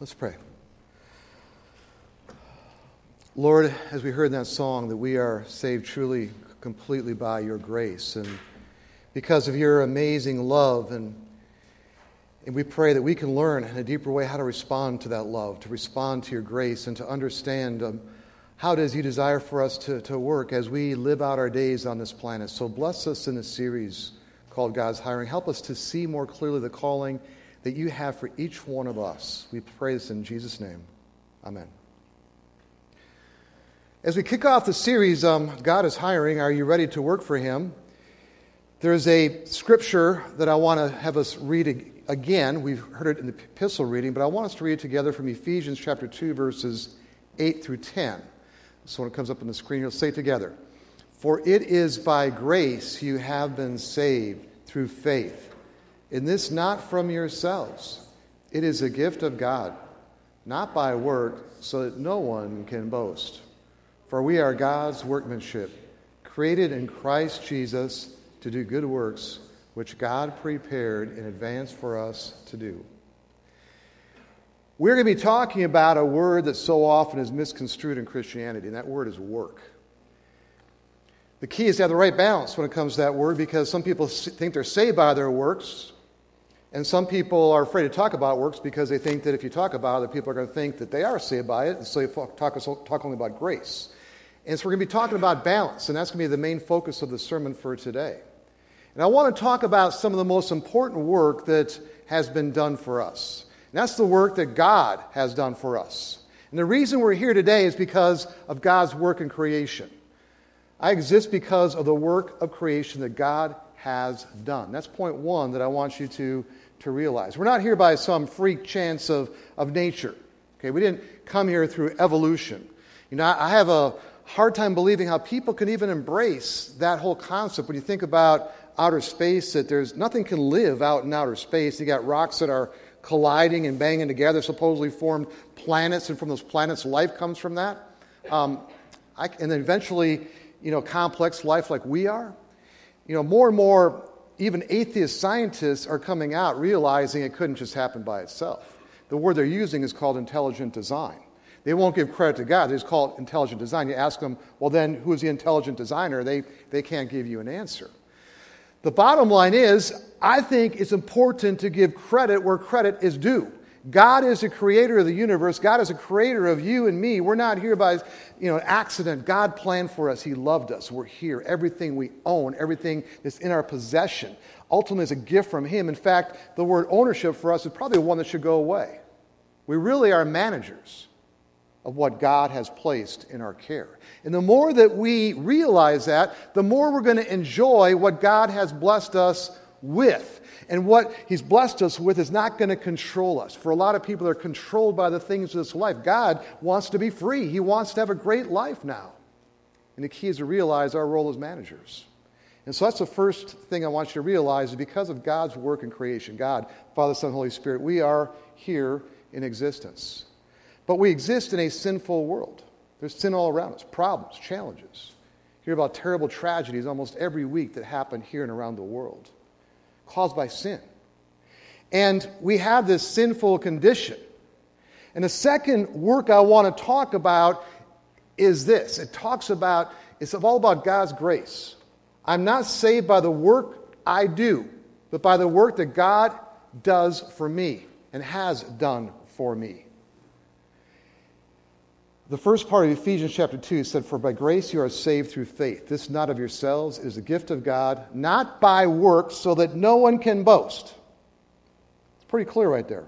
Let's pray. Lord, as we heard in that song, that we are saved truly, completely by your grace and because of your amazing love, and we pray that we can learn in a deeper way how to respond to that love, to respond to your grace, and to understand how it is you desire for us to work as we live out our days on this planet. So bless us in this series called God's Hiring. Help us to see more clearly the calling that you have for each one of us. We pray this in Jesus' name. Amen. As we kick off the series, God is Hiring, Are You Ready to Work for Him? There's a scripture that I want to have us read again. We've heard it in the epistle reading, but I want us to read it together from Ephesians chapter 2, verses 8 through 10. So when it comes up on the screen, you'll say it together. For it is by grace you have been saved through faith, and this not from yourselves. It is a gift of God, not by work, so that no one can boast. For we are God's workmanship, created in Christ Jesus to do good works, which God prepared in advance for us to do. We're going to be talking about a word that so often is misconstrued in Christianity, and that word is work. The key is to have the right balance when it comes to that word, because some people think they're saved by their works, and some people are afraid to talk about works because they think that if you talk about it, people are going to think that they are saved by it, and so you talk only about grace. And so we're going to be talking about balance, and that's going to be the main focus of the sermon for today. And I want to talk about some of the most important work that has been done for us. And that's the work that God has done for us. And the reason we're here today is because of God's work in creation. I exist because of the work of creation that God has done. That's point one that I want you to realize. We're not here by some freak chance of nature. Okay, we didn't come here through evolution. You know, I have a hard time believing how people can even embrace that whole concept. When you think about outer space, that there's nothing can live out in outer space. You got rocks that are colliding and banging together, supposedly formed planets, and from those planets, life comes from that. And then eventually, you know, complex life like we are. You know, more and more, even atheist scientists are coming out realizing it couldn't just happen by itself. The word they're using is called intelligent design. They won't give credit to God. They just call it intelligent design. You ask them, well, then, who is the intelligent designer? They can't give you an answer. The bottom line is, I think it's important to give credit where credit is due. God is the creator of the universe. God is the creator of you and me. We're not here by, you know, accident. God planned for us. He loved us. We're here. Everything we own, everything that's in our possession, ultimately is a gift from Him. In fact, the word ownership for us is probably one that should go away. We really are managers of what God has placed in our care. And the more that we realize that, the more we're going to enjoy what God has blessed us with. And what He's blessed us with is not going to control us. For a lot of people, they're controlled by the things of this life. God wants to be free. He wants to have a great life now. And the key is to realize our role as managers. And so that's the first thing I want you to realize, is because of God's work in creation, God, Father, Son, Holy Spirit, we are here in existence. But we exist in a sinful world. There's sin all around us, problems, challenges. You hear about terrible tragedies almost every week that happen here and around the world, caused by sin. And we have this sinful condition. And the second work I want to talk about is this. It's all about God's grace. I'm not saved by the work I do, but by the work that God does for me and has done for me. The first part of Ephesians chapter 2 said, For by grace you are saved through faith. This not of yourselves, it is a gift of God, not by works, so that no one can boast. It's pretty clear right there.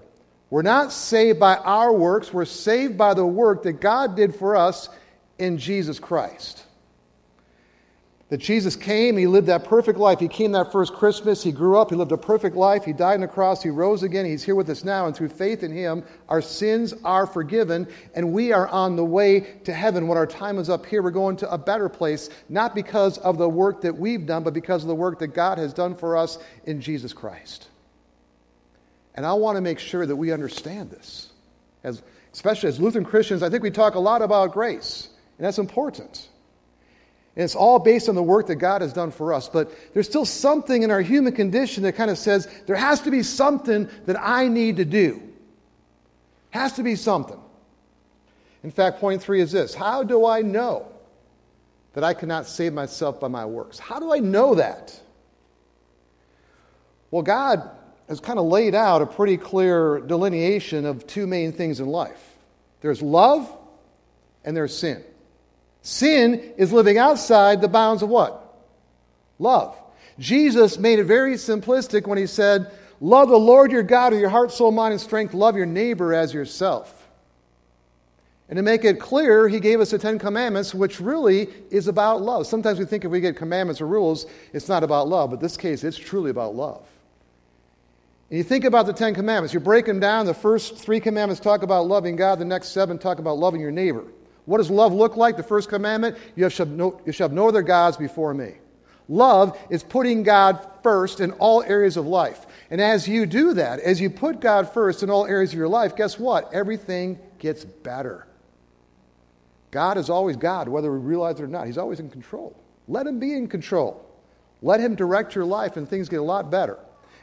We're not saved by our works. We're saved by the work that God did for us in Jesus Christ. That Jesus came, He lived that perfect life. He came that first Christmas. He grew up. He lived a perfect life. He died on the cross. He rose again. He's here with us now. And through faith in Him, our sins are forgiven. And we are on the way to heaven. When our time is up here, we're going to a better place. Not because of the work that we've done, but because of the work that God has done for us in Jesus Christ. And I want to make sure that we understand this. Especially as Lutheran Christians, I think we talk a lot about grace. And that's important. And it's all based on the work that God has done for us. But there's still something in our human condition that kind of says, there has to be something that I need to do. Has to be something. In fact, point three is this. How do I know that I cannot save myself by my works? How do I know that? Well, God has kind of laid out a pretty clear delineation of two main things in life. There's love and there's sin. Sin is living outside the bounds of what? Love. Jesus made it very simplistic when he said, love the Lord your God with your heart, soul, mind, and strength. Love your neighbor as yourself. And to make it clear, he gave us the Ten Commandments, which really is about love. Sometimes we think if we get commandments or rules, it's not about love. But in this case, it's truly about love. And you think about the Ten Commandments. You break them down. The first three commandments talk about loving God. The next seven talk about loving your neighbor. What does love look like? The first commandment, you shall have no other gods before me. Love is putting God first in all areas of life. And as you do that, as you put God first in all areas of your life, guess what? Everything gets better. God is always God, whether we realize it or not. He's always in control. Let him be in control. Let him direct your life and things get a lot better.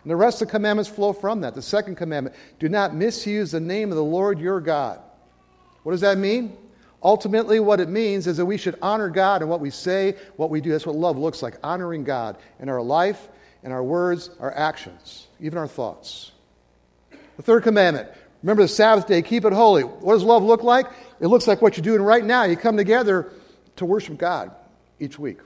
And the rest of the commandments flow from that. The second commandment, do not misuse the name of the Lord your God. What does that mean? Ultimately, what it means is that we should honor God in what we say, what we do. That's what love looks like, honoring God in our life, in our words, our actions, even our thoughts. The third commandment, remember the Sabbath day, keep it holy. What does love look like? It looks like what you're doing right now. You come together to worship God each week.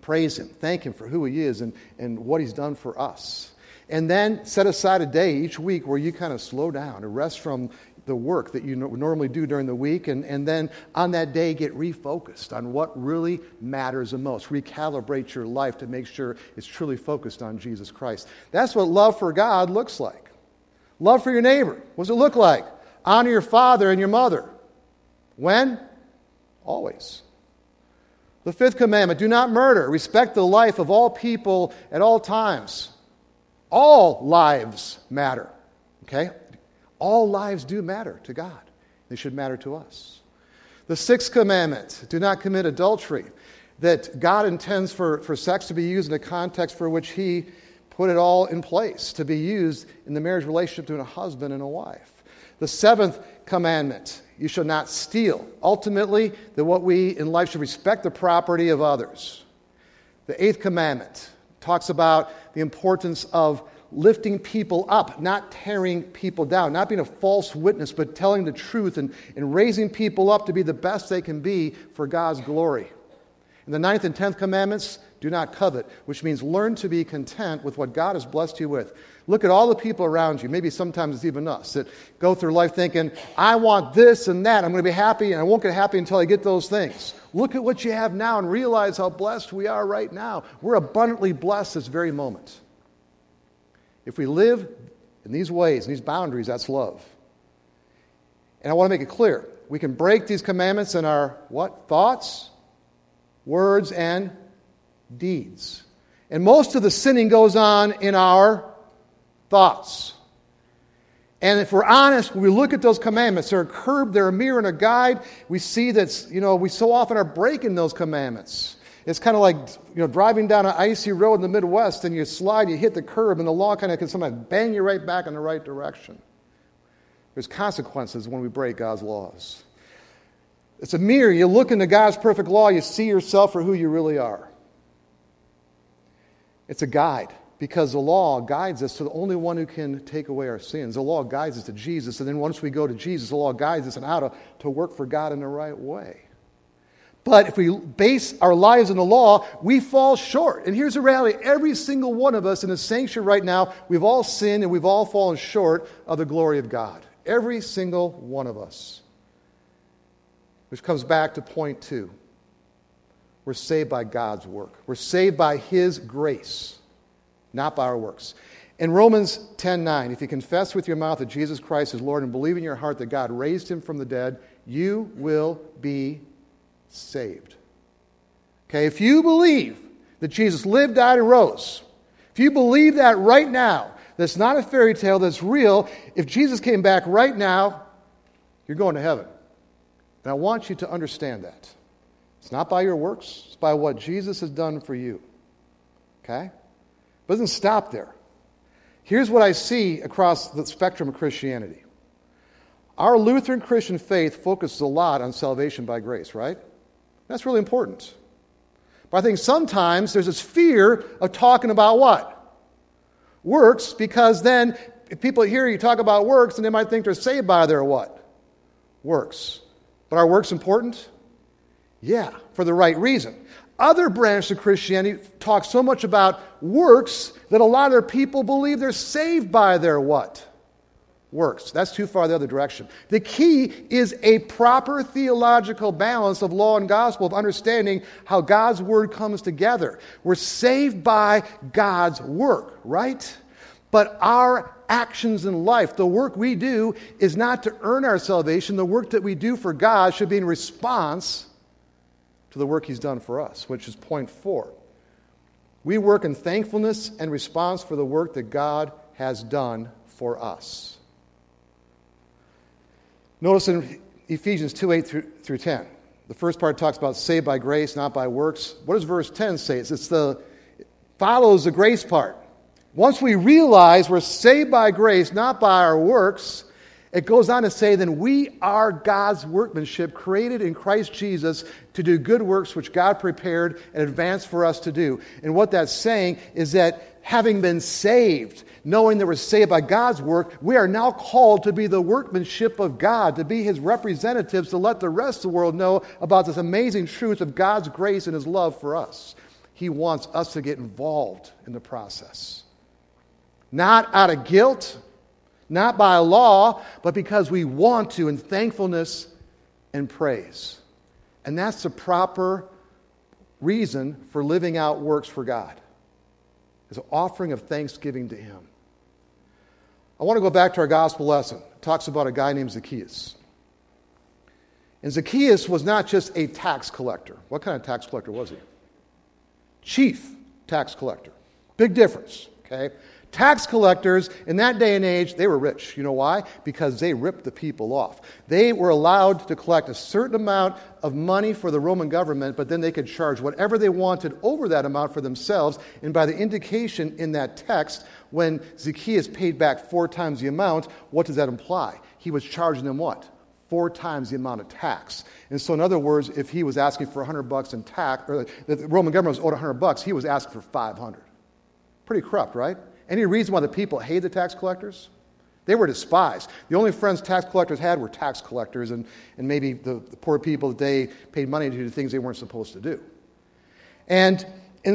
Praise him. Thank him for who he is and what he's done for us. And then set aside a day each week where you kind of slow down and rest from the work that you normally do during the week. And then on that day, get refocused on what really matters the most. Recalibrate your life to make sure it's truly focused on Jesus Christ. That's what love for God looks like. Love for your neighbor. What does it look like? Honor your father and your mother. When? Always. The fifth commandment, do not murder. Respect the life of all people at all times. All lives matter. Okay? All lives do matter to God. They should matter to us. The sixth commandment, do not commit adultery. That God intends for sex to be used in a context for which he put it all in place to be used in the marriage relationship between a husband and a wife. The seventh commandment, you shall not steal. Ultimately, that what we in life should respect the property of others. The eighth commandment talks about the importance of lifting people up, not tearing people down, not being a false witness, but telling the truth and raising people up to be the best they can be for God's glory. And the ninth and 10th commandments, do not covet, which means learn to be content with what God has blessed you with. Look at all the people around you, maybe sometimes it's even us, that go through life thinking, I want this and that, I'm going to be happy, and I won't get happy until I get those things. Look at what you have now and realize how blessed we are right now. We're abundantly blessed this very moment. If we live in these ways, in these boundaries, that's love. And I want to make it clear, we can break these commandments in our what? Thoughts, words, and deeds. And most of the sinning goes on in our thoughts. And if we're honest, when we look at those commandments, they're a curb, they're a mirror and a guide. We see that, we so often are breaking those commandments. It's kind of like, driving down an icy road in the Midwest and you slide, you hit the curb, and the law kind of can sometimes bang you right back in the right direction. There's consequences when we break God's laws. It's a mirror. You look into God's perfect law, you see yourself for who you really are. It's a guide, because the law guides us to the only one who can take away our sins. The law guides us to Jesus, and then once we go to Jesus, the law guides us on how to work for God in the right way. But if we base our lives on the law, we fall short. And here's the reality. Every single one of us in the sanctuary right now, we've all sinned and we've all fallen short of the glory of God. Every single one of us. Which comes back to point two. We're saved by God's work. We're saved by his grace, not by our works. In Romans 10:9, if you confess with your mouth that Jesus Christ is Lord and believe in your heart that God raised him from the dead, you will be saved. Okay, if you believe that Jesus lived, died, and rose, if you believe that right now, that's not a fairy tale, that's real, if Jesus came back right now, you're going to heaven. And I want you to understand that. It's not by your works. It's by what Jesus has done for you. Okay? But it doesn't stop there. Here's what I see across the spectrum of Christianity. Our Lutheran Christian faith focuses a lot on salvation by grace, right? That's really important. But I think sometimes there's this fear of talking about what? Works, because then if people hear you talk about works, then they might think they're saved by their what? Works. But are works important? Yeah, for the right reason. Other branches of Christianity talk so much about works that a lot of their people believe they're saved by their what? Works. That's too far the other direction. The key is a proper theological balance of law and gospel, of understanding how God's word comes together. We're saved by God's work, right? But our actions in life, the work we do, is not to earn our salvation. The work that we do for God should be in response to the work he's done for us, which is point 4. We work in thankfulness and response for the work that God has done for us. Notice in Ephesians 2:8 through 10, the first part talks about saved by grace, not by works. What does verse 10 say? It follows the grace part. Once we realize we're saved by grace, not by our works, it goes on to say, then we are God's workmanship, created in Christ Jesus to do good works which God prepared in advance for us to do. And what that's saying is that having been saved, knowing that we're saved by God's work, we are now called to be the workmanship of God, to be his representatives, to let the rest of the world know about this amazing truth of God's grace and his love for us. He wants us to get involved in the process. Not out of guilt, not by law, but because we want to in thankfulness and praise. And that's the proper reason for living out works for God. It's an offering of thanksgiving to him. I want to go back to our gospel lesson. It talks about a guy named Zacchaeus. And Zacchaeus was not just a tax collector. What kind of tax collector was he? Chief tax collector. Big difference, okay? Tax collectors in that day and age, they were rich. You know why? Because they ripped the people off. They were allowed to collect a certain amount of money for the Roman government, but then they could charge whatever they wanted over that amount for themselves. And by the indication in that text, when Zacchaeus paid back 4 times the amount, what does that imply? He was charging them what? 4 times the amount of tax. And so in other words, if he was asking for $100 in tax, or the Roman government was owed $100, he was asking for $500. Pretty corrupt, right? Any reason why the people hated the tax collectors? They were despised. The only friends tax collectors had were tax collectors and maybe the poor people that they paid money to do things they weren't supposed to do. And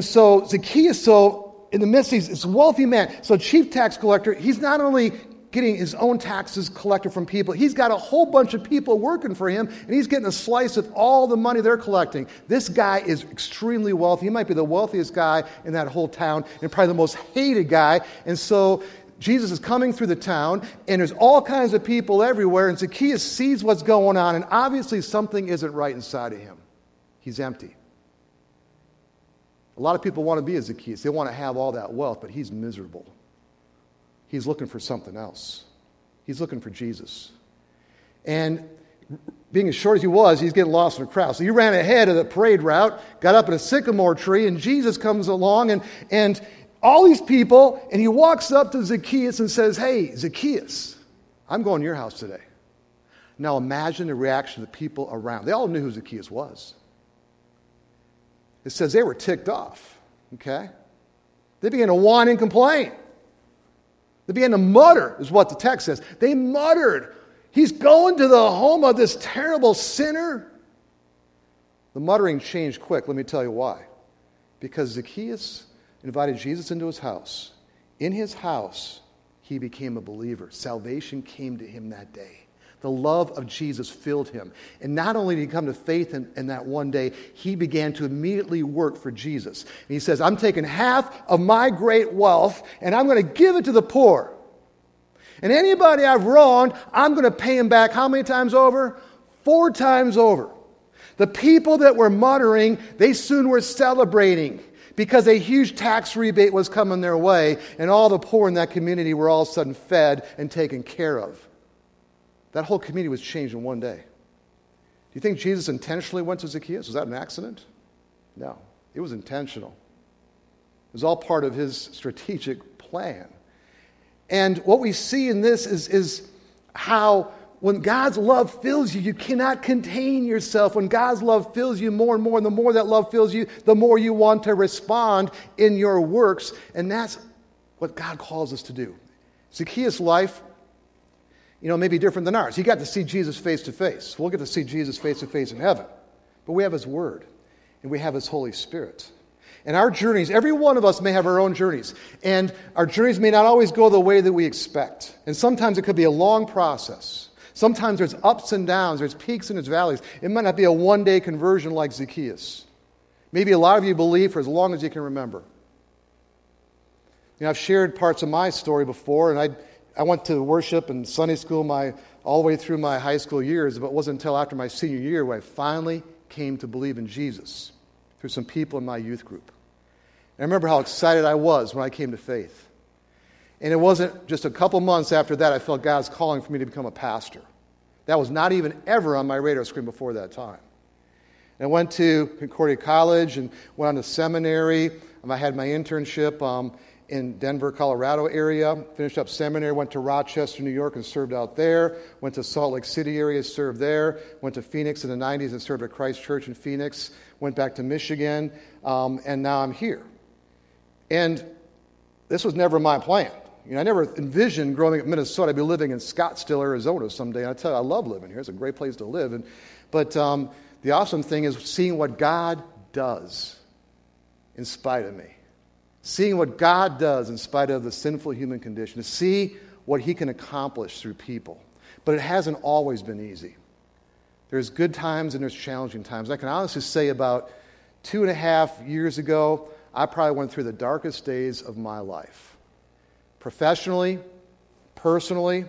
so Zacchaeus, in the midst, he's this wealthy man. So chief tax collector, he's not only getting his own taxes collected from people, he's got a whole bunch of people working for him, and he's getting a slice of all the money they're collecting. This guy is extremely wealthy. He might be the wealthiest guy in that whole town and probably the most hated guy. And so Jesus is coming through the town, and there's all kinds of people everywhere, and Zacchaeus sees what's going on, and obviously something isn't right inside of him. He's empty. A lot of people want to be a Zacchaeus. They want to have all that wealth, but he's miserable. He's looking for something else. He's looking for Jesus. And being as short as he was, he's getting lost in the crowd. So he ran ahead of the parade route, got up in a sycamore tree, and Jesus comes along and all these people, and he walks up to Zacchaeus and says, "Hey, Zacchaeus, I'm going to your house today." Now imagine the reaction of the people around. They all knew who Zacchaeus was. It says they were ticked off, okay? They began to whine and complain. They began to mutter, is what the text says. They muttered, "He's going to the home of this terrible sinner." The muttering changed quick. Let me tell you why. Because Zacchaeus invited Jesus into his house. In his house, he became a believer. Salvation came to him that day. The love of Jesus filled him. And not only did he come to faith in that one day, he began to immediately work for Jesus. And he says, "I'm taking half of my great wealth, and I'm going to give it to the poor. And anybody I've wronged, I'm going to pay him back." How many times over? 4 times over. The people that were muttering, they soon were celebrating because a huge tax rebate was coming their way, and all the poor in that community were all of a sudden fed and taken care of. That whole community was changed in one day. Do you think Jesus intentionally went to Zacchaeus? Was that an accident? No, it was intentional. It was all part of his strategic plan. And what we see in this is how When God's love fills you, you cannot contain yourself. When God's love fills you more and more, and the more that love fills you, the more you want to respond in your works. And that's what God calls us to do. Zacchaeus' life, may be different than ours. He got to see Jesus face to face. We'll get to see Jesus face to face in heaven. But we have his word, and we have his Holy Spirit. And our journeys, every one of us may have our own journeys. And our journeys may not always go the way that we expect. And sometimes it could be a long process. Sometimes there's ups and downs, there's peaks and there's valleys. It might not be a one-day conversion like Zacchaeus. Maybe a lot of you believe for as long as you can remember. I've shared parts of my story before, and I went to worship and Sunday school all the way through my high school years, but it wasn't until after my senior year when I finally came to believe in Jesus through some people in my youth group. And I remember how excited I was when I came to faith. And it wasn't just a couple months after that I felt God's calling for me to become a pastor. That was not even ever on my radar screen before that time. And I went to Concordia College and went on to seminary. I had my internship in Denver, Colorado area. Finished up seminary, went to Rochester, New York, and served out there. Went to Salt Lake City area, served there. Went to Phoenix in the 90s and served at Christ Church in Phoenix. Went back to Michigan, and now I'm here. And this was never my plan. I never envisioned growing up in Minnesota, I'd be living in Scottsdale, Arizona someday. And I tell you, I love living here. It's a great place to live. But the awesome thing is seeing what God does in spite of me. Seeing what God does in spite of the sinful human condition. To see what he can accomplish through people. But it hasn't always been easy. There's good times and there's challenging times. And I can honestly say about 2.5 years ago, I probably went through the darkest days of my life. Professionally, personally,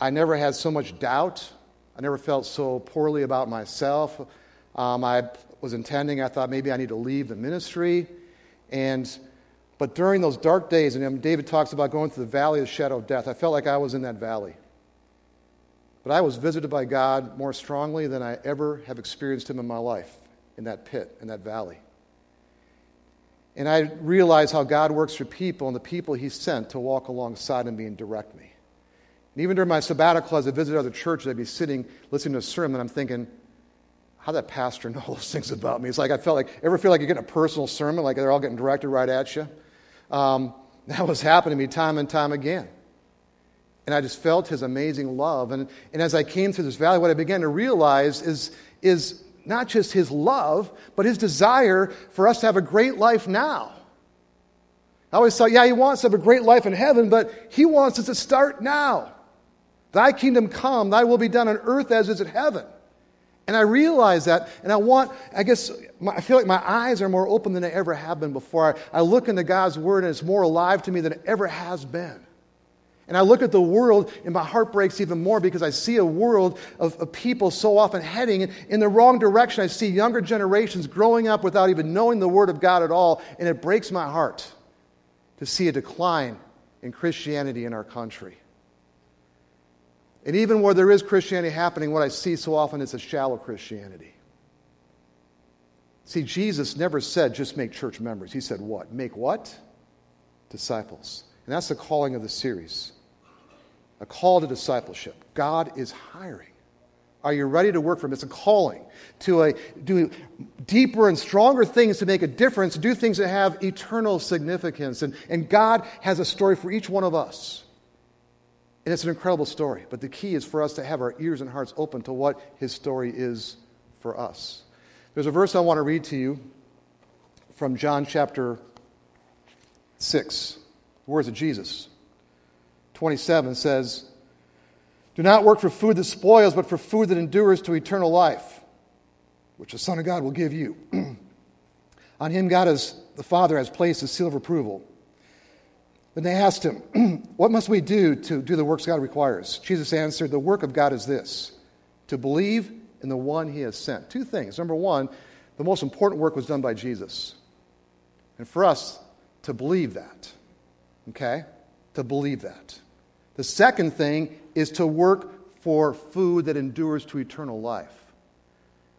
I never had so much doubt. I never felt so poorly about myself. I thought maybe I need to leave the ministry. But during those dark days, and David talks about going through the valley of the shadow of death, I felt like I was in that valley. But I was visited by God more strongly than I ever have experienced him in my life, in that pit, in that valley. And I realized how God works through people and the people he sent to walk alongside of me and direct me. And even during my sabbatical, as I visited other churches, I'd be sitting, listening to a sermon, and I'm thinking, how'd that pastor know all those things about me? It's like ever feel like you're getting a personal sermon, like they're all getting directed right at you? That was happening to me time and time again. And I just felt his amazing love. And as I came through this valley, what I began to realize is not just his love, but his desire for us to have a great life now. I always thought, he wants to have a great life in heaven, but he wants us to start now. Thy kingdom come, thy will be done on earth as is in heaven. And I realize that, and I feel like my eyes are more open than they ever have been before. I look into God's word, and it's more alive to me than it ever has been. And I look at the world, and my heart breaks even more because I see a world of people so often heading in the wrong direction. I see younger generations growing up without even knowing the Word of God at all, and it breaks my heart to see a decline in Christianity in our country. And even where there is Christianity happening, what I see so often is a shallow Christianity. See, Jesus never said, just make church members. He said what? Make what? Disciples. And that's the calling of the series. A call to discipleship. God is hiring. Are you ready to work for him? It's a calling to do deeper and stronger things to make a difference, to do things that have eternal significance. And God has a story for each one of us. And it's an incredible story. But the key is for us to have our ears and hearts open to what his story is for us. There's a verse I want to read to you from John chapter 6. The words of Jesus. 27 says, "Do not work for food that spoils, but for food that endures to eternal life, which the Son of God will give you. On him the Father has placed his seal of approval." Then they asked him, "What must we do to do the works God requires?" Jesus answered, "The work of God is this, to believe in the one he has sent." Two things. Number one, the most important work was done by Jesus. And for us, to believe that. Okay? To believe that. The second thing is to work for food that endures to eternal life.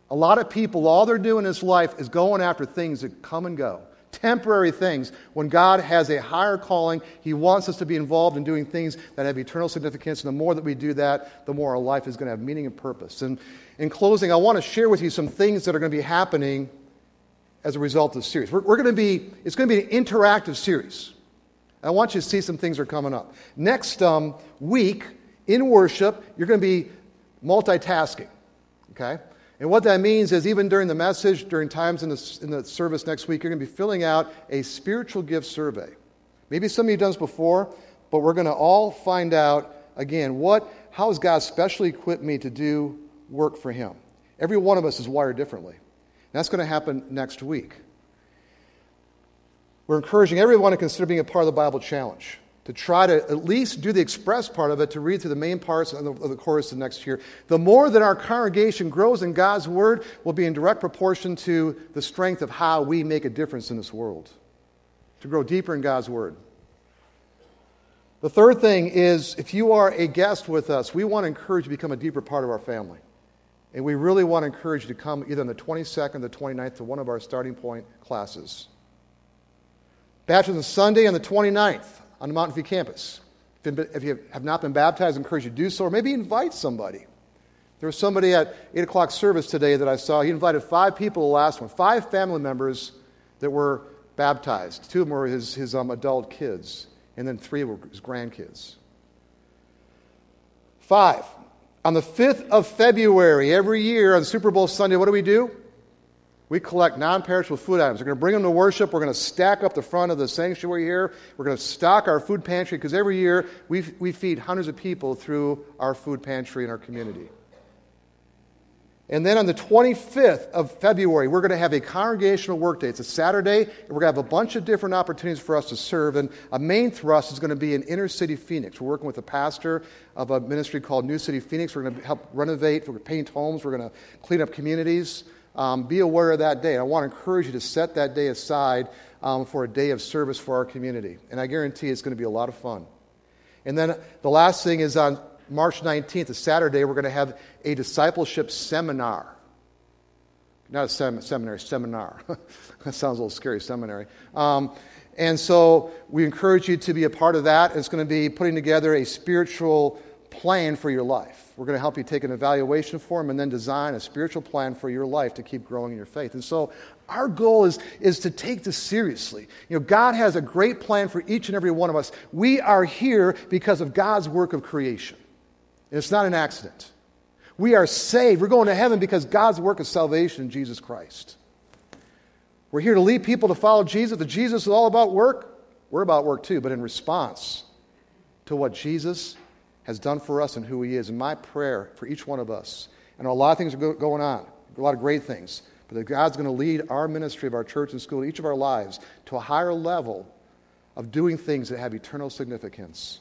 A lot of people, all they're doing in this life is going after things that come and go, temporary things. When God has a higher calling, He wants us to be involved in doing things that have eternal significance. And the more that we do that, the more our life is going to have meaning and purpose. And in closing, I want to share with you some things that are going to be happening as a result of this series. It's going to be an interactive series. I want you to see some things are coming up. Next week, in worship, you're going to be multitasking, okay? And what that means is even during the message, during times in the service next week, you're going to be filling out a spiritual gift survey. Maybe some of you have done this before, but we're going to all find out, again, how has God specially equipped me to do work for Him? Every one of us is wired differently. And that's going to happen next week. We're encouraging everyone to consider being a part of the Bible Challenge, to try to at least do the express part of it, to read through the main parts of the chorus the next year. The more that our congregation grows in God's Word will be in direct proportion to the strength of how we make a difference in this world, to grow deeper in God's Word. The third thing is, if you are a guest with us, we want to encourage you to become a deeper part of our family. And we really want to encourage you to come either on the 22nd or the 29th to one of our starting point classes. Baptism Sunday on the 29th. On the Mountain View campus. If you have not been baptized, I encourage you to do so, or maybe invite somebody. There was somebody at 8 o'clock service today that I saw. He invited 5 people to the last one, 5 family members that were baptized. 2 of them were his adult kids, and then 3 were his grandkids. 5, on the 5th of February, every year on Super Bowl Sunday, what do? We collect non-perishable food items. We're going to bring them to worship. We're going to stack up the front of the sanctuary here. We're going to stock our food pantry because every year we feed hundreds of people through our food pantry in our community. And then on the 25th of February, we're going to have a congregational work day. It's a Saturday, and we're going to have a bunch of different opportunities for us to serve. And a main thrust is going to be in Inner City Phoenix. We're working with the pastor of a ministry called New City Phoenix. We're going to help renovate, we're going to paint homes, we're going to clean up communities. Be aware of that day. I want to encourage you to set that day aside for a day of service for our community. And I guarantee it's going to be a lot of fun. And then the last thing is on March 19th, a Saturday, we're going to have a discipleship seminar. Not a seminar. That sounds a little scary, seminary. And so we encourage you to be a part of that. It's going to be putting together a spiritual plan for your life. We're going to help you take an evaluation form and then design a spiritual plan for your life to keep growing in your faith. And so our goal is to take this seriously. You know, God has a great plan for each and every one of us. We are here because of God's work of creation. And it's not an accident. We are saved. We're going to heaven because God's work of salvation in Jesus Christ. We're here to lead people to follow Jesus. If Jesus is all about work, we're about work too, but in response to what Jesus has done for us and who He is. And my prayer for each one of us, and a lot of things are going on, a lot of great things, but that God's going to lead our ministry of our church and school, each of our lives, to a higher level of doing things that have eternal significance.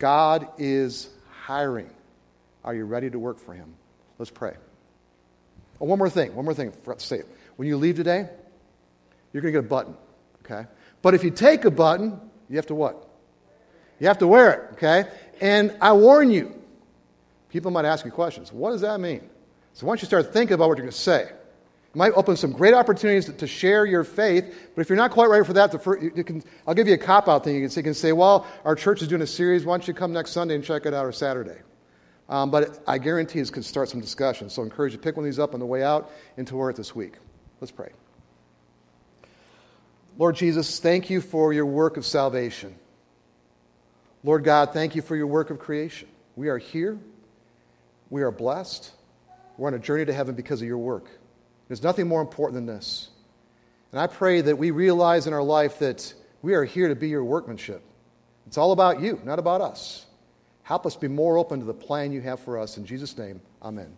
God is hiring. Are you ready to work for Him? Let's pray. Oh, one more thing, I forgot to say it. When you leave today, you're going to get a button, okay? But if you take a button, you have to what? You have to wear it, okay? And I warn you, people might ask you questions. What does that mean? So once you start thinking about what you're going to say, it might open some great opportunities to share your faith, but if you're not quite ready for that, I'll give you a cop-out thing. You can say, well, our church is doing a series. Why don't you come next Sunday and check it out, or Saturday? But I guarantee it's going to start some discussion. So I encourage you to pick one of these up on the way out into work this week. Let's pray. Lord Jesus, thank you for your work of salvation. Lord God, thank you for your work of creation. We are here. We are blessed. We're on a journey to heaven because of your work. There's nothing more important than this. And I pray that we realize in our life that we are here to be your workmanship. It's all about you, not about us. Help us be more open to the plan you have for us. In Jesus' name, amen.